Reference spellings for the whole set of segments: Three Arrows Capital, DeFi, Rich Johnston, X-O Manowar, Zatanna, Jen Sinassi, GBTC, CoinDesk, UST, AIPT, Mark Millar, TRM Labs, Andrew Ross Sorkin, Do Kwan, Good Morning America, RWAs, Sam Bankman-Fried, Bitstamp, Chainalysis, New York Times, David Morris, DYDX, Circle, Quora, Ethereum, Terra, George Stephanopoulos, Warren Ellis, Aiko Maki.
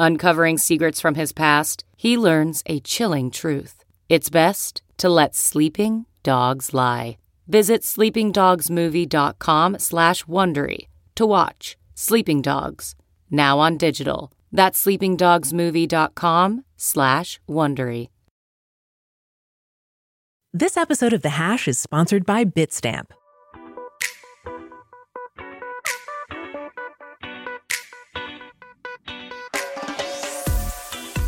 Uncovering secrets from his past, he learns a chilling truth. It's best to let sleeping dogs lie. Visit sleepingdogsmovie.com/Wondery to watch Sleeping Dogs, now on digital. That's sleepingdogsmovie.com/Wondery. This episode of The Hash is sponsored by Bitstamp.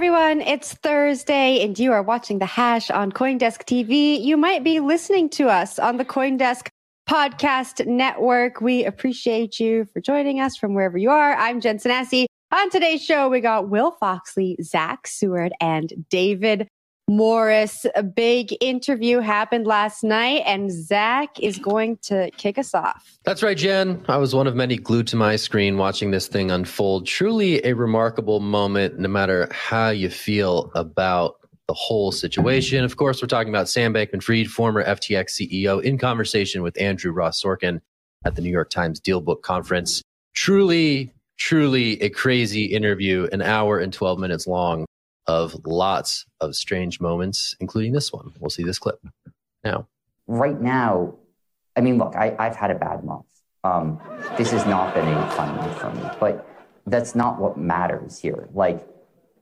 Everyone, it's Thursday and you are watching The Hash on CoinDesk TV. You might be listening to us on the CoinDesk Podcast Network. We appreciate you for joining us from wherever you are. I'm Jen Sinassi. On today's show, we got Will Foxley, Zach Seward, and David Morris. A big interview happened last night, and Zach is going to kick us off. That's right, Jen. I was one of many glued to my screen watching this thing unfold. Truly a remarkable moment, no matter how you feel about the whole situation. Of course, we're talking about Sam Bankman-Fried, former FTX CEO, in conversation with Andrew Ross Sorkin at the New York Times Deal Book Conference. Truly a crazy interview, an hour and 12 minutes long, of lots of strange moments, including this one. We'll see this clip now. Right now, I mean, look, I've had a bad month. This has not been a fun month for me, but that's not what matters here. Like,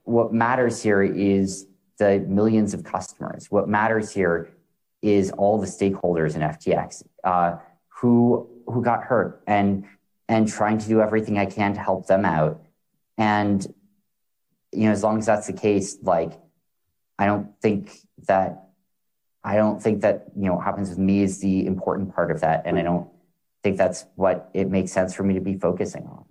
what matters here is the millions of customers. What matters here is all the stakeholders in FTX who got hurt, and trying to do everything I can to help them out. And you know, as long as that's the case, like, I don't think that, you know, what happens with me is the important part of that. And I don't think that's what it makes sense for me to be focusing on.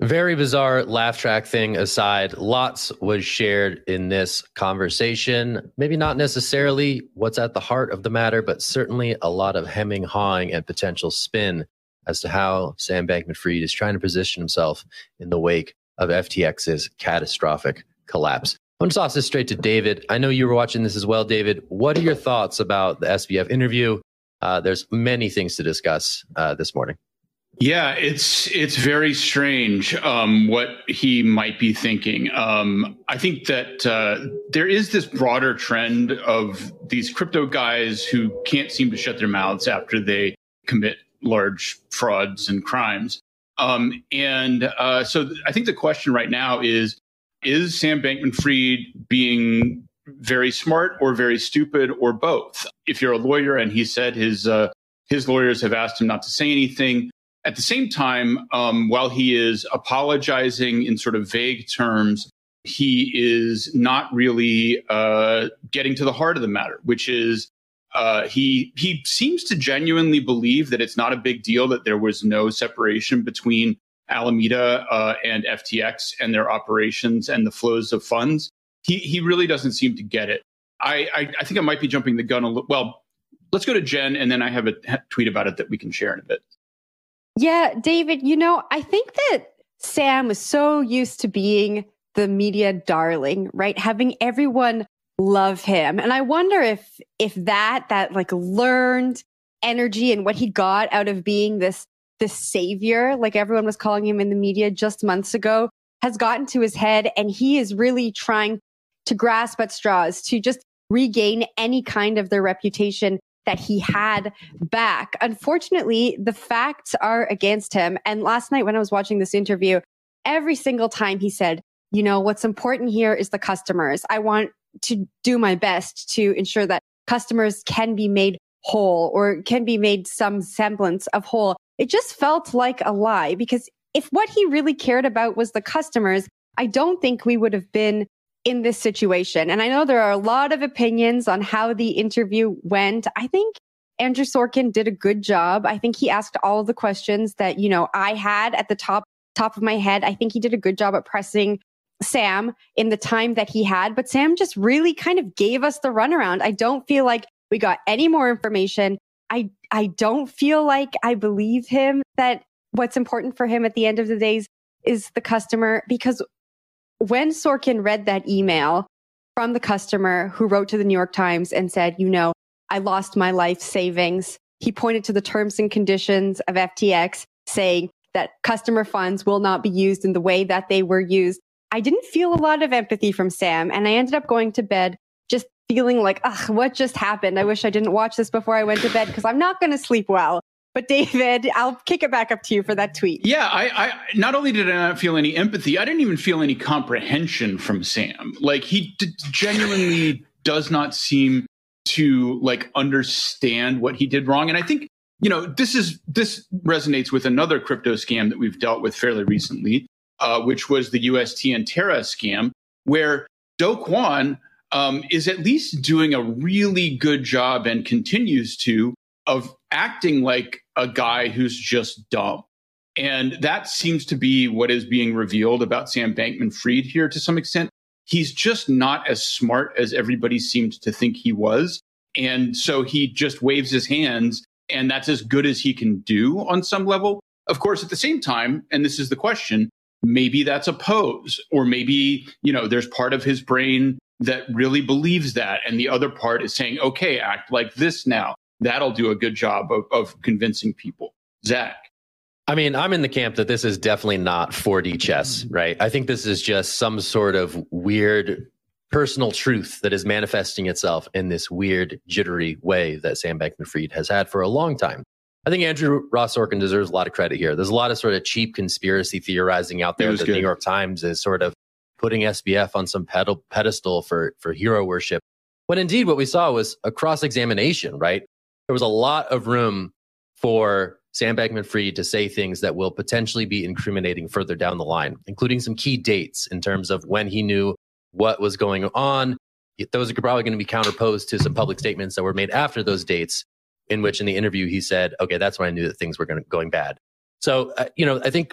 Very bizarre laugh track thing aside, lots was shared in this conversation. Maybe not necessarily what's at the heart of the matter, but certainly a lot of hemming, hawing, and potential spin as to how Sam Bankman-Fried is trying to position himself in the wake of FTX's catastrophic collapse. I'm going to toss this straight to David. I know you were watching this as well, David. What are your thoughts about the SBF interview? There's many things to discuss this morning. Yeah, it's very strange what he might be thinking. I think that there is this broader trend of these crypto guys who can't seem to shut their mouths after they commit large frauds and crimes. So I think the question right now is Sam Bankman-Fried being very smart or very stupid or both? If you're a lawyer, and he said his lawyers have asked him not to say anything. At the same time, while he is apologizing in sort of vague terms, he is not really getting to the heart of the matter, which is he seems to genuinely believe that it's not a big deal that there was no separation between Alameda and FTX and their operations and the flows of funds. He really doesn't seem to get it. I think I might be jumping the gun a little. Well, let's go to Jen, and then I have a tweet about it that we can share in a bit. Yeah, David, you know, I think that Sam was so used to being the media darling, right? Having everyone love him. And I wonder if that like learned energy and what he got out of being this the savior, like everyone was calling him in the media just months ago, has gotten to his head, and he is really trying to grasp at straws to just regain any kind of their reputation that he had back. Unfortunately, the facts are against him. And last night when I was watching this interview, every single time he said, you know, what's important here is the customers. I want to do my best to ensure that customers can be made whole or can be made some semblance of whole. It just felt like a lie, because if what he really cared about was the customers, I don't think we would have been in this situation. And I know there are a lot of opinions on how the interview went. I think Andrew Sorkin did a good job. I think he asked all of the questions that, you know, I had at the top of my head. I think he did a good job at pressing Sam in the time that he had, but Sam just really kind of gave us the runaround. I don't feel like we got any more information. I don't feel like I believe him that what's important for him at the end of the days is the customer, because when Sorkin read that email from the customer who wrote to the New York Times and said, you know, I lost my life savings, he pointed to the terms and conditions of FTX saying that customer funds will not be used in the way that they were used. I didn't feel a lot of empathy from Sam, and I ended up going to bed just feeling like, ugh, what just happened? I wish I didn't watch this before I went to bed because I'm not going to sleep well. But David, I'll kick it back up to you for that tweet. Yeah, I not only did I not feel any empathy, I didn't even feel any comprehension from Sam. Like, he genuinely does not seem to like understand what he did wrong. And I think, you know, this resonates with another crypto scam that we've dealt with fairly recently, which was the UST and Terra scam, where Do Kwan is at least doing a really good job and continues to of acting like a guy who's just dumb. And that seems to be what is being revealed about Sam Bankman-Fried here to some extent. He's just not as smart as everybody seemed to think he was. And so he just waves his hands, and that's as good as he can do on some level. Of course, at the same time, and this is the question, maybe that's a pose, or maybe, you know, there's part of his brain that really believes that, and the other part is saying, okay, act like this now. That'll do a good job of convincing people. Zach? I mean, I'm in the camp that this is definitely not 4D chess, right? I think this is just some sort of weird personal truth that is manifesting itself in this weird, jittery way that Sam Bankman-Fried has had for a long time. I think Andrew Ross Sorkin deserves a lot of credit here. There's a lot of sort of cheap conspiracy theorizing out there that the New York Times is sort of putting SBF on some pedestal for hero worship, when indeed what we saw was a cross-examination, right? There was a lot of room for Sam Bankman-Fried to say things that will potentially be incriminating further down the line, including some key dates in terms of when he knew what was going on. Those are probably going to be counterposed to some public statements that were made after those dates, in which in the interview he said, okay, that's when I knew that things were going bad. So, you know, I think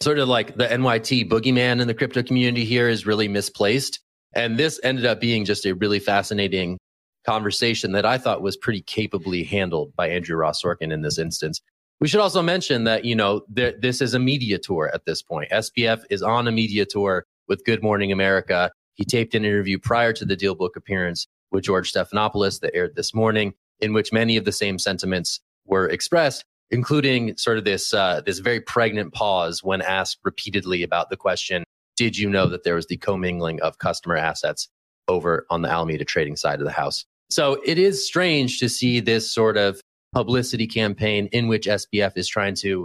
sort of like the NYT boogeyman in the crypto community here is really misplaced. And this ended up being just a really fascinating conversation that I thought was pretty capably handled by Andrew Ross Sorkin in this instance. We should also mention that, you know, this is a media tour at this point. SBF is on a media tour with Good Morning America. He taped an interview prior to the Deal Book appearance with George Stephanopoulos that aired this morning, in which many of the same sentiments were expressed, including sort of this very pregnant pause when asked repeatedly about the question, did you know that there was the commingling of customer assets over on the Alameda trading side of the house? So it is strange to see this sort of publicity campaign in which SBF is trying to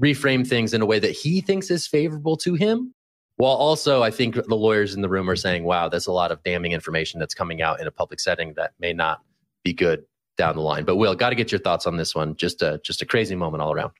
reframe things in a way that he thinks is favorable to him, while also I think the lawyers in the room are saying, wow, there's a lot of damning information that's coming out in a public setting that may not be good down the line. But Will, got to get your thoughts on this one. Just a crazy moment all around.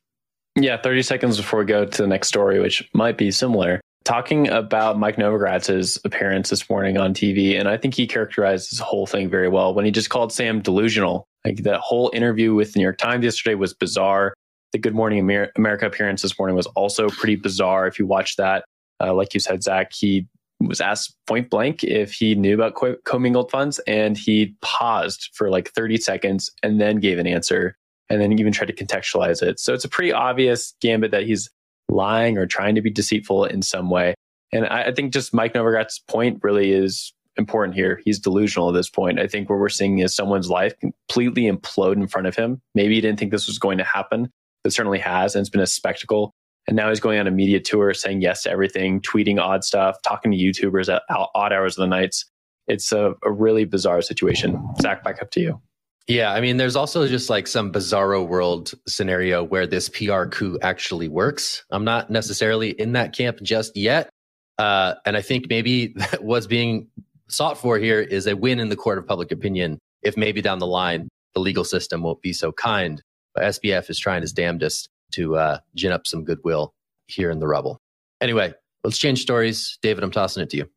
Yeah, 30 seconds before we go to the next story, which might be similar. Talking about Mike Novogratz's appearance this morning on TV, and I think he characterized this whole thing very well when he just called Sam delusional. Like, that whole interview with the New York Times yesterday was bizarre. The Good Morning America appearance this morning was also pretty bizarre. If you watch that, like you said, Zach, he was asked point blank if he knew about commingled funds, and he paused for like 30 seconds and then gave an answer and then even tried to contextualize it. So it's a pretty obvious gambit that he's lying or trying to be deceitful in some way. And I think just Mike Novogratz's point really is important here. He's delusional at this point. I think what we're seeing is someone's life completely implode in front of him. Maybe he didn't think this was going to happen. It certainly has, and it's been a spectacle. And now he's going on a media tour, saying yes to everything, tweeting odd stuff, talking to YouTubers at odd hours of the nights. It's a really bizarre situation. Zach, back up to you. Yeah, I mean, there's also just like some bizarro world scenario where this PR coup actually works. I'm not necessarily in that camp just yet. And I think maybe what's being sought for here is a win in the court of public opinion, if maybe down the line, the legal system won't be so kind. But SBF is trying his damnedest to gin up some goodwill here in the rubble. Anyway, let's change stories. David, I'm tossing it to you.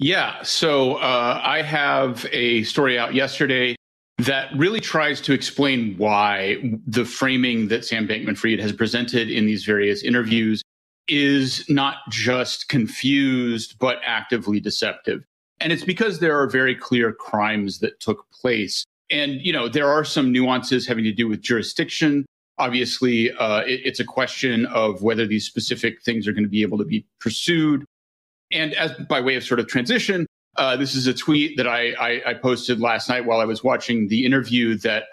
Yeah, so I have a story out yesterday that really tries to explain why the framing that Sam Bankman-Fried has presented in these various interviews is not just confused, but actively deceptive. And it's because there are very clear crimes that took place. And, you know, there are some nuances having to do with jurisdiction. Obviously, it's a question of whether these specific things are going to be able to be pursued. And as by way of sort of transition, this is a tweet that I posted last night while I was watching the interview that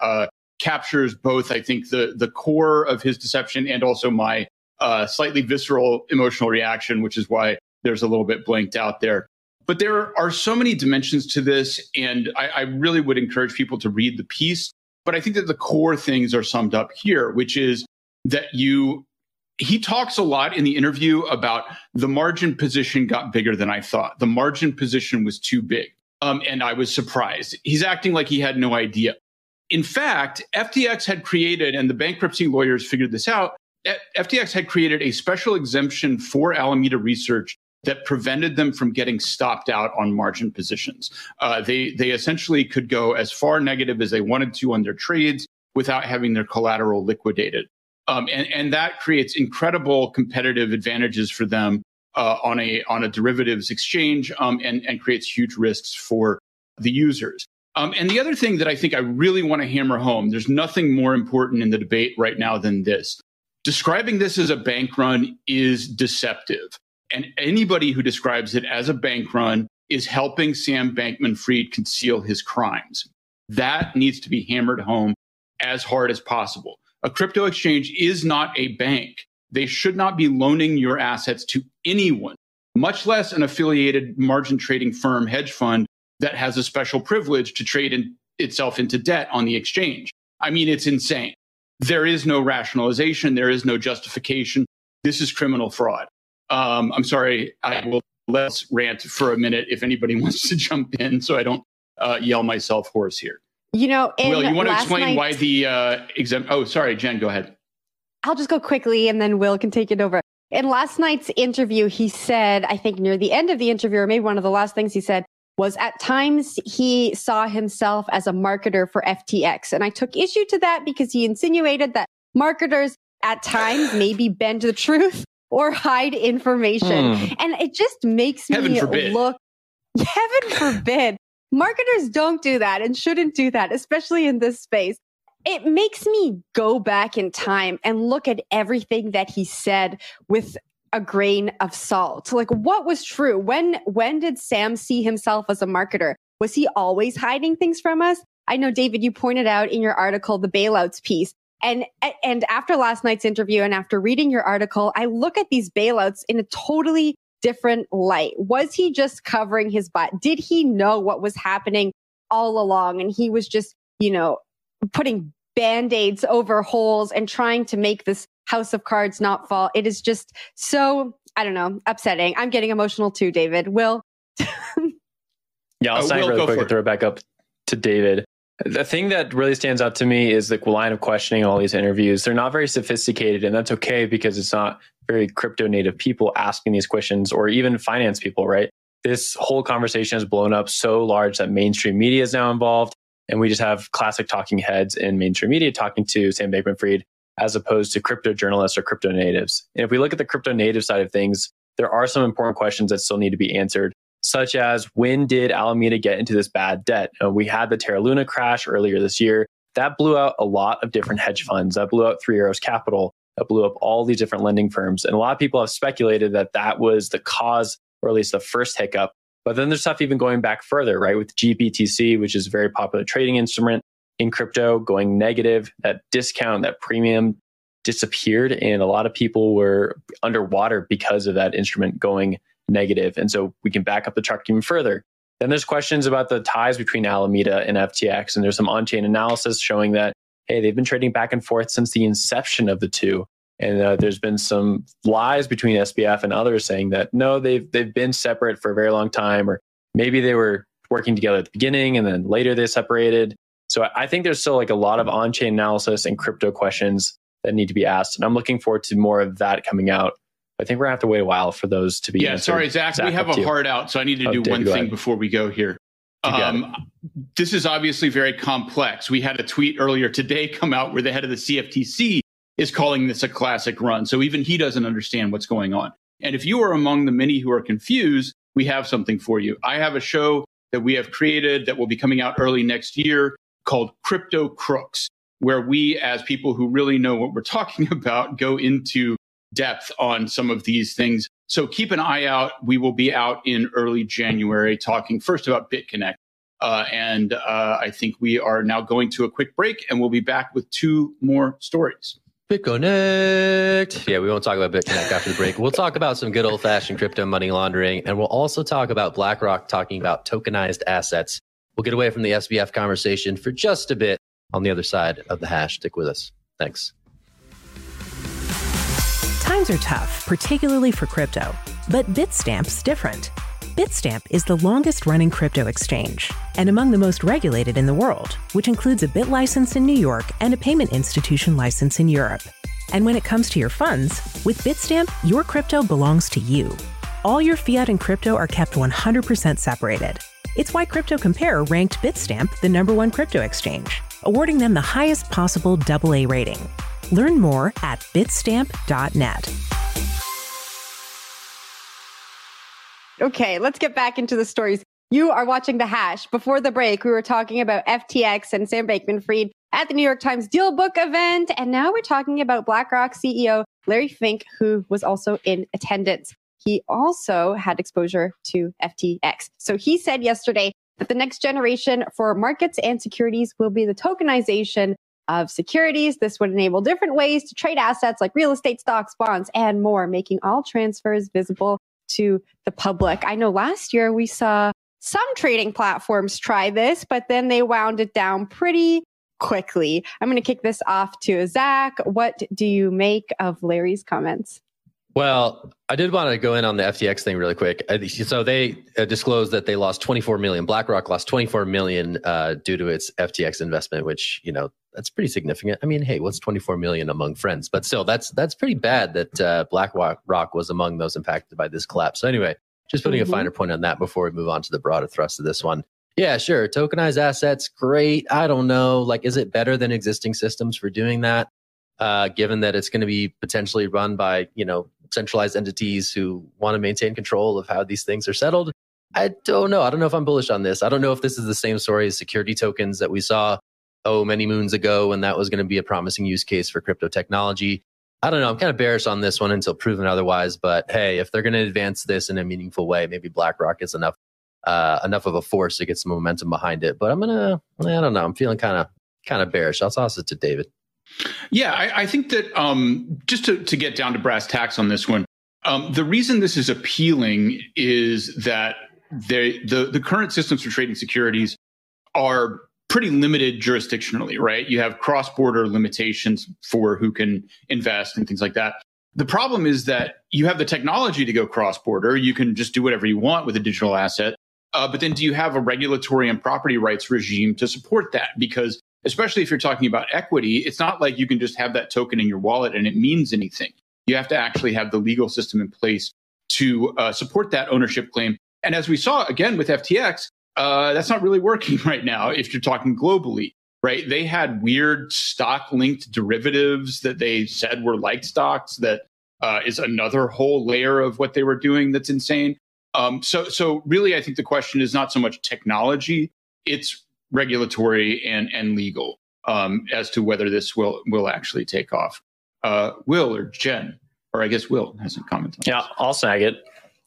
captures both, I think, the core of his deception and also my slightly visceral emotional reaction, which is why there's a little bit blanked out there. But there are so many dimensions to this, and I really would encourage people to read the piece. But I think that the core things are summed up here, which is that he talks a lot in the interview about the margin position got bigger than I thought. The margin position was too big, and I was surprised. He's acting like he had no idea. In fact, FTX had created, and the bankruptcy lawyers figured this out, FTX had created a special exemption for Alameda Research that prevented them from getting stopped out on margin positions. They essentially could go as far negative as they wanted to on their trades without having their collateral liquidated. And that creates incredible competitive advantages for them on a derivatives exchange and creates huge risks for the users. And the other thing that I think I really want to hammer home, there's nothing more important in the debate right now than this. Describing this as a bank run is deceptive. And anybody who describes it as a bank run is helping Sam Bankman-Fried conceal his crimes. That needs to be hammered home as hard as possible. A crypto exchange is not a bank. They should not be loaning your assets to anyone, much less an affiliated margin trading firm hedge fund that has a special privilege to trade itself into debt on the exchange. I mean, it's insane. There is no rationalization. There is no justification. This is criminal fraud. I'm sorry, I will let's rant for a minute if anybody wants to jump in so I don't yell myself hoarse here. You know, Will, you want to explain why the exempt? Oh, sorry, Jen, go ahead. I'll just go quickly and then Will can take it over. In last night's interview, he said, I think near the end of the interview, or maybe one of the last things he said was at times he saw himself as a marketer for FTX. And I took issue to that because he insinuated that marketers at times maybe bend the truth or hide information. And it just makes heaven forbid. Marketers don't do that and shouldn't do that, especially in this space. It makes me go back in time and look at everything that he said with a grain of salt. Like, what was true? When did Sam see himself as a marketer? Was he always hiding things from us? I know, David, you pointed out in your article, the bailouts piece. And after last night's interview and after reading your article, I look at these bailouts in a totally different light. Was he just covering his butt? Did he know what was happening all along? And he was just, you know, putting Band-Aids over holes and trying to make this house of cards not fall. It is just so, I don't know, upsetting. I'm getting emotional too, David. Will? Yeah, I'll sign really quick and throw it back up to David. The thing that really stands out to me is the line of questioning in all these interviews. They're not very sophisticated, and that's okay because it's not very crypto native people asking these questions or even finance people, right? This whole conversation has blown up so large that mainstream media is now involved, and we just have classic talking heads in mainstream media talking to Sam Bankman-Fried as opposed to crypto journalists or crypto natives. And if we look at the crypto native side of things, there are some important questions that still need to be answered, such as when did Alameda get into this bad debt? We had the Terra Luna crash earlier this year. That blew out a lot of different hedge funds. That blew out Three Arrows Capital. That blew up all these different lending firms. And a lot of people have speculated that that was the cause, or at least the first hiccup. But then there's stuff even going back further, right? With GBTC, which is a very popular trading instrument in crypto, going negative, that discount, that premium disappeared, and a lot of people were underwater because of that instrument going negative. And so we can back up the truck even further. Then there's questions about the ties between Alameda and FTX, and there's some on-chain analysis showing that, hey, they've been trading back and forth since the inception of the two. And there's been some lies between SBF and others saying that, no, they've been separate for a very long time, or maybe they were working together at the beginning and then later they separated. So I think there's still like a lot of on-chain analysis and crypto questions that need to be asked. And I'm looking forward to more of that coming out. I think we're going to have to wait a while for those to be answered. Sorry, Zach, we have a hard out, so I need to do one thing before we go here. This is obviously very complex. We had a tweet earlier today come out where the head of the CFTC is calling this a classic run. So even he doesn't understand what's going on. And if you are among the many who are confused, we have something for you. I have a show that we have created that will be coming out early next year called Crypto Crooks, where we, as people who really know what we're talking about, go into depth on some of these things. So keep an eye out. We will be out in early January talking first about BitConnect. I think we are now going to a quick break, and we'll be back with two more stories. BitConnect. Yeah, we won't talk about BitConnect after the break. We'll talk about some good old-fashioned crypto money laundering, and we'll also talk about BlackRock talking about tokenized assets. We'll get away from the SBF conversation for just a bit on the other side of the hash. Stick with us. Thanks. Times are tough, particularly for crypto, but Bitstamp's different. Bitstamp is the longest-running crypto exchange and among the most regulated in the world, which includes a bit license in New York and a payment institution license in Europe. And when it comes to your funds, with Bitstamp, your crypto belongs to you. All your fiat and crypto are kept 100% separated. It's why Crypto Compare ranked Bitstamp the #1 crypto exchange, awarding them the highest possible AA rating. Learn more at bitstamp.net. Okay, let's get back into the stories. You are watching The Hash. Before the break, we were talking about FTX and Sam Bankman-Fried at the New York Times Deal Book event. And now we're talking about BlackRock CEO Larry Fink, who was also in attendance. He also had exposure to FTX. So he said yesterday that the next generation for markets and securities will be the tokenization of securities. This would enable different ways to trade assets like real estate, stocks, bonds, and more, making all transfers visible to the public. I know last year we saw some trading platforms try this, but then they wound it down pretty quickly. I'm going to kick this off to Zach. What do you make of Larry's comments? Well, I did want to go in on the FTX thing really quick. So they disclosed that they lost 24 million. BlackRock lost 24 million due to its FTX investment, which, you know, that's pretty significant. I mean, hey, what's 24 million among friends? But still, that's pretty bad that BlackRock was among those impacted by this collapse. So anyway, just putting a finer point on that before we move on to the broader thrust of this one. Yeah, sure. Tokenized assets. Great. I don't know. Like, is it better than existing systems for doing that? Given that it's going to be potentially run by, you know, centralized entities who want to maintain control of how these things are settled. I don't know. I don't know if I'm bullish on this. I don't know if this is the same story as security tokens that we saw many moons ago, and that was going to be a promising use case for crypto technology. I don't know. I'm kind of bearish on this one until proven otherwise. But hey, if they're going to advance this in a meaningful way, maybe BlackRock is enough of a force to get some momentum behind it. But I don't know. I'm feeling kind of bearish. I'll toss it to David. Yeah, I think that just to get down to brass tacks on this one, the reason this is appealing is that the current systems for trading securities are pretty limited jurisdictionally, right? You have cross-border limitations for who can invest and things like that. The problem is that you have the technology to go cross-border. You can just do whatever you want with a digital asset. But then do you have a regulatory and property rights regime to support that? Because especially if you're talking about equity, it's not like you can just have that token in your wallet and it means anything. You have to actually have the legal system in place to support that ownership claim. And as we saw, again, with FTX, that's not really working right now if you're talking globally, right? They had weird stock-linked derivatives that they said were like stocks. That is another whole layer of what they were doing that's insane. So really, I think the question is not so much technology, it's regulatory and legal as to whether this will actually take off. Will or Jen, or I guess Will hasn't commented on this. I'll snag it.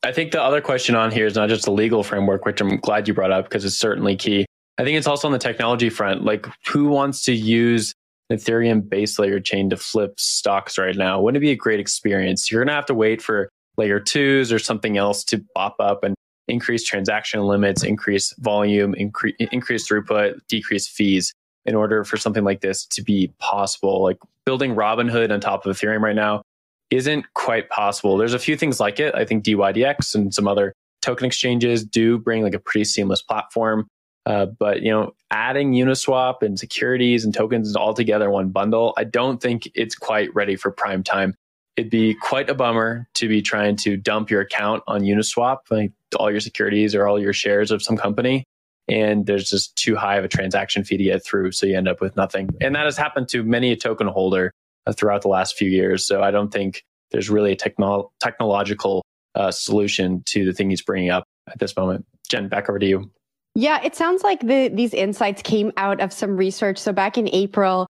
I think the other question on here is not just the legal framework, which I'm glad you brought up because it's certainly key. I think it's also on the technology front. Like, who wants to use Ethereum base layer chain to flip stocks right now, wouldn't it be a great experience? You're going to have to wait for layer twos or something else to pop up and increase transaction limits, increase volume, increase throughput, decrease fees in order for something like this to be possible. Like building Robinhood on top of Ethereum right now isn't quite possible. There's a few things like it. I think DYDX and some other token exchanges do bring like a pretty seamless platform. But, you know, adding Uniswap and securities and tokens all together in one bundle, I don't think it's quite ready for prime time. It'd be quite a bummer to be trying to dump your account on Uniswap, like all your securities or all your shares of some company. And there's just too high of a transaction fee to get through. So you end up with nothing. And that has happened to many a token holder throughout the last few years. So I don't think there's really a technological solution to the thing he's bringing up at this moment. Jen, back over to you. Yeah, it sounds like these insights came out of some research. So back in April,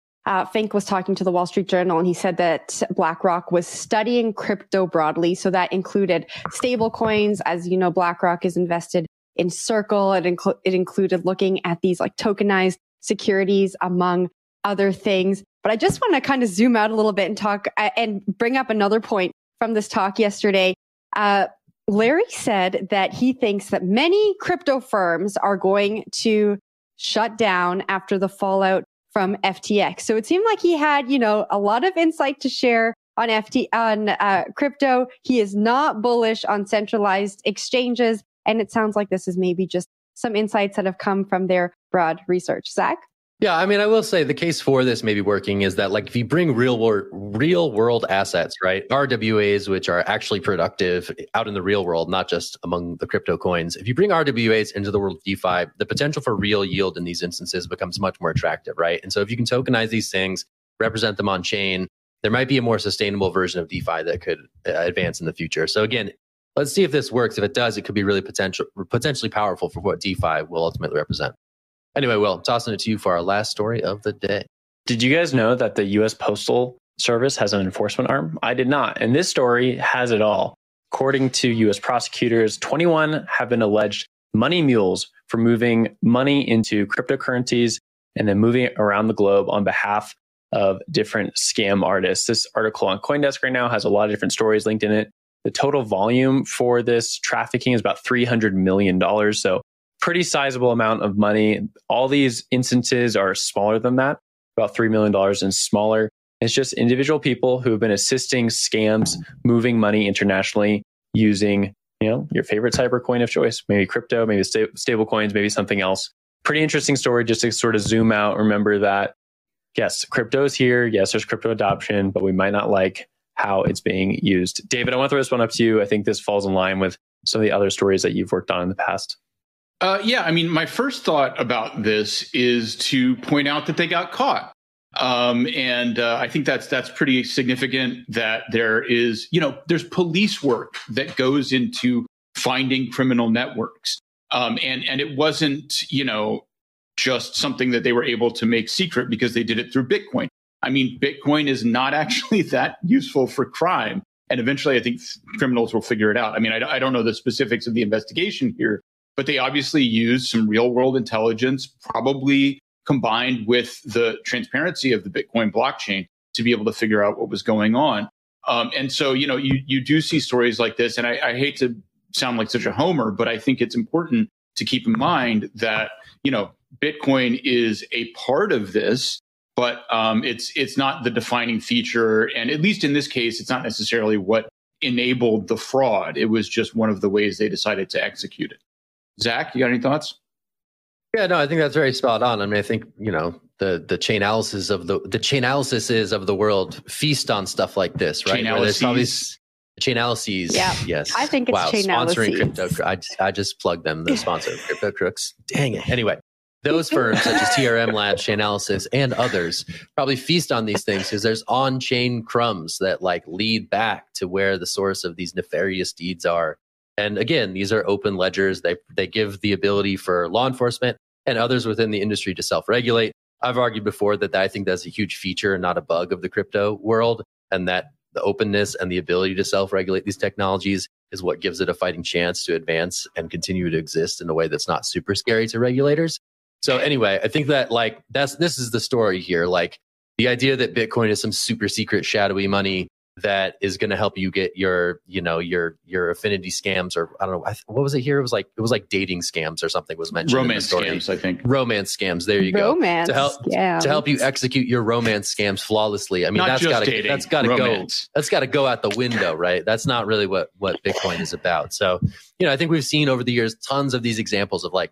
Fink was talking to the Wall Street Journal, and he said that BlackRock was studying crypto broadly. So that included stable coins. As you know, BlackRock is invested in Circle. It included looking at these like tokenized securities, among other things. But I just want to kind of zoom out a little bit and talk and bring up another point from this talk yesterday. Larry said that he thinks that many crypto firms are going to shut down after the fallout from FTX. So it seemed like he had, you know, a lot of insight to share on crypto. He is not bullish on centralized exchanges. And it sounds like this is maybe just some insights that have come from their broad research. Zach? Yeah, I mean, I will say the case for this maybe working is that like if you bring real world assets, right? RWAs, which are actually productive out in the real world, not just among the crypto coins. If you bring RWAs into the world of DeFi, the potential for real yield in these instances becomes much more attractive, right? And so if you can tokenize these things, represent them on chain, there might be a more sustainable version of DeFi that could advance in the future. So again, let's see if this works. If it does, it could be really potentially powerful for what DeFi will ultimately represent. Anyway, Will, I'm tossing it to you for our last story of the day. Did you guys know that the U.S. Postal Service has an enforcement arm? I did not. And this story has it all. According to U.S. prosecutors, 21 have been alleged money mules for moving money into cryptocurrencies and then moving it around the globe on behalf of different scam artists. This article on CoinDesk right now has a lot of different stories linked in it. The total volume for this trafficking is about $300 million. So pretty sizable amount of money. All these instances are smaller than that, about $3 million and smaller. It's just individual people who have been assisting scams, moving money internationally using, you know, your favorite cyber coin of choice, maybe crypto, maybe stable coins, maybe something else. Pretty interesting story just to sort of zoom out. Remember that, yes, crypto is here. Yes, there's crypto adoption, but we might not like how it's being used. David, I want to throw this one up to you. I think this falls in line with some of the other stories that you've worked on in the past. Yeah, I mean, my first thought about this is to point out that they got caught. And I think that's pretty significant that there is, you know, there's police work that goes into finding criminal networks. And it wasn't, you know, just something that they were able to make secret because they did it through Bitcoin. I mean, Bitcoin is not actually that useful for crime. And eventually, I think criminals will figure it out. I mean, I don't know the specifics of the investigation here. But they obviously used some real world intelligence, probably combined with the transparency of the Bitcoin blockchain to be able to figure out what was going on. And so, you know, you do see stories like this. And I hate to sound like such a homer, but I think it's important to keep in mind that, you know, Bitcoin is a part of this, but it's not the defining feature. And at least in this case, it's not necessarily what enabled the fraud. It was just one of the ways they decided to execute it. Zach, you got any thoughts? Yeah, no, I think that's very spot on. I mean, I think, you know, the Chainalysis of the Chainalysis of the world feast on stuff like this, right? Chainalysis. All these Chainalysis. Yeah. Yes. I think it's Chainalysis. Sponsoring crypto. I just plugged them, the sponsor of Crypto Crooks. Dang it. Anyway, those firms such as TRM Labs, Chainalysis, and others probably feast on these things because there's on-chain crumbs that like lead back to where the source of these nefarious deeds are. And again, these are open ledgers. They give the ability for law enforcement and others within the industry to self-regulate. I've argued before that I think that's a huge feature and not a bug of the crypto world, and that the openness and the ability to self-regulate these technologies is what gives it a fighting chance to advance and continue to exist in a way that's not super scary to regulators. So anyway, I think that like this is the story here. Like The idea that Bitcoin is some super secret shadowy money that is going to help you get your, you know, your affinity scams, or I don't know, what was it here? It was like dating scams or something was mentioned. Romance scams, I think. Romance scams. There you go. Romance scams. To help you execute your romance scams flawlessly. I mean, that's got to go out the window, right? That's not really what Bitcoin is about. So, you know, I think we've seen over the years tons of these examples of like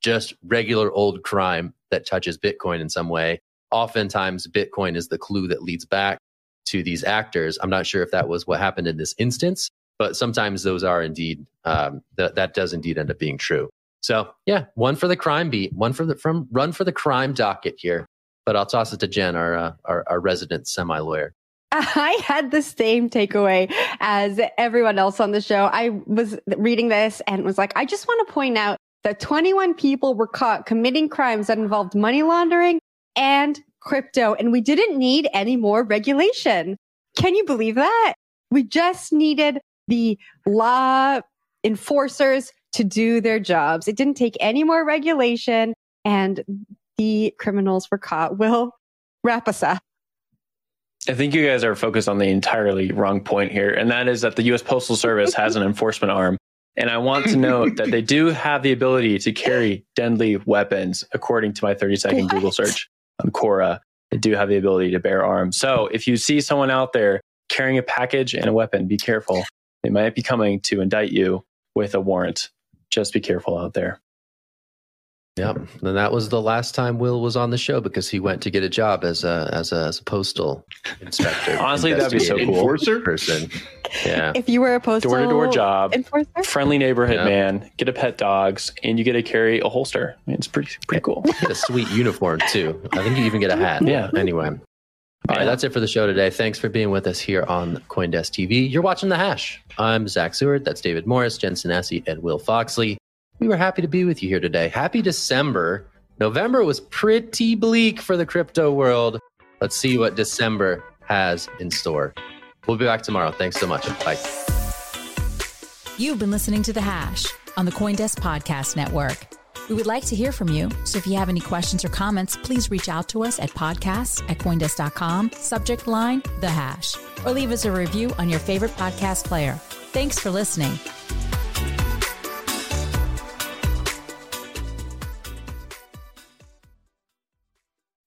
just regular old crime that touches Bitcoin in some way. Oftentimes Bitcoin is the clue that leads back to these actors. I'm not sure if that was what happened in this instance, but sometimes those are indeed, that does indeed end up being true. So yeah, one for the crime beat, one for the run for the crime docket here. But I'll toss it to Jen, our resident semi-lawyer. I had the same takeaway as everyone else on the show. I was reading this and was like, I just want to point out that 21 people were caught committing crimes that involved money laundering and crypto, and we didn't need any more regulation. Can you believe that? We just needed the law enforcers to do their jobs. It didn't take any more regulation, and the criminals were caught. Will, wrap us up. I think you guys are focused on the entirely wrong point here, and that is that the U.S. Postal Service has an enforcement arm. And I want to note that they do have the ability to carry deadly weapons, according to my 30-second Google search on Quora. They do have the ability to bear arms. So if you see someone out there carrying a package and a weapon, be careful. They might be coming to indict you with a warrant. Just be careful out there. Yep. And that was the last time Will was on the show because he went to get a job as a postal inspector. Honestly, that'd be so cool. Enforcer person. Yeah. If you were a postal door-to-door job, enforcer? Friendly neighborhood man, get a pet dogs, and you get to carry a holster. I mean, it's pretty cool. You get a sweet uniform too. I think you even get a hat. Yeah. Anyway. All right, that's it for the show today. Thanks for being with us here on CoinDesk TV. You're watching The Hash. I'm Zach Seward. That's David Morris, Jen Sinassi, and Will Foxley. We were happy to be with you here today. Happy December. November was pretty bleak for the crypto world. Let's see what December has in store. We'll be back tomorrow. Thanks so much. Bye. You've been listening to The Hash on the CoinDesk Podcast Network. We would like to hear from you. So if you have any questions or comments, please reach out to us at podcasts@coindesk.com, subject line, The Hash, or leave us a review on your favorite podcast player. Thanks for listening.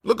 Look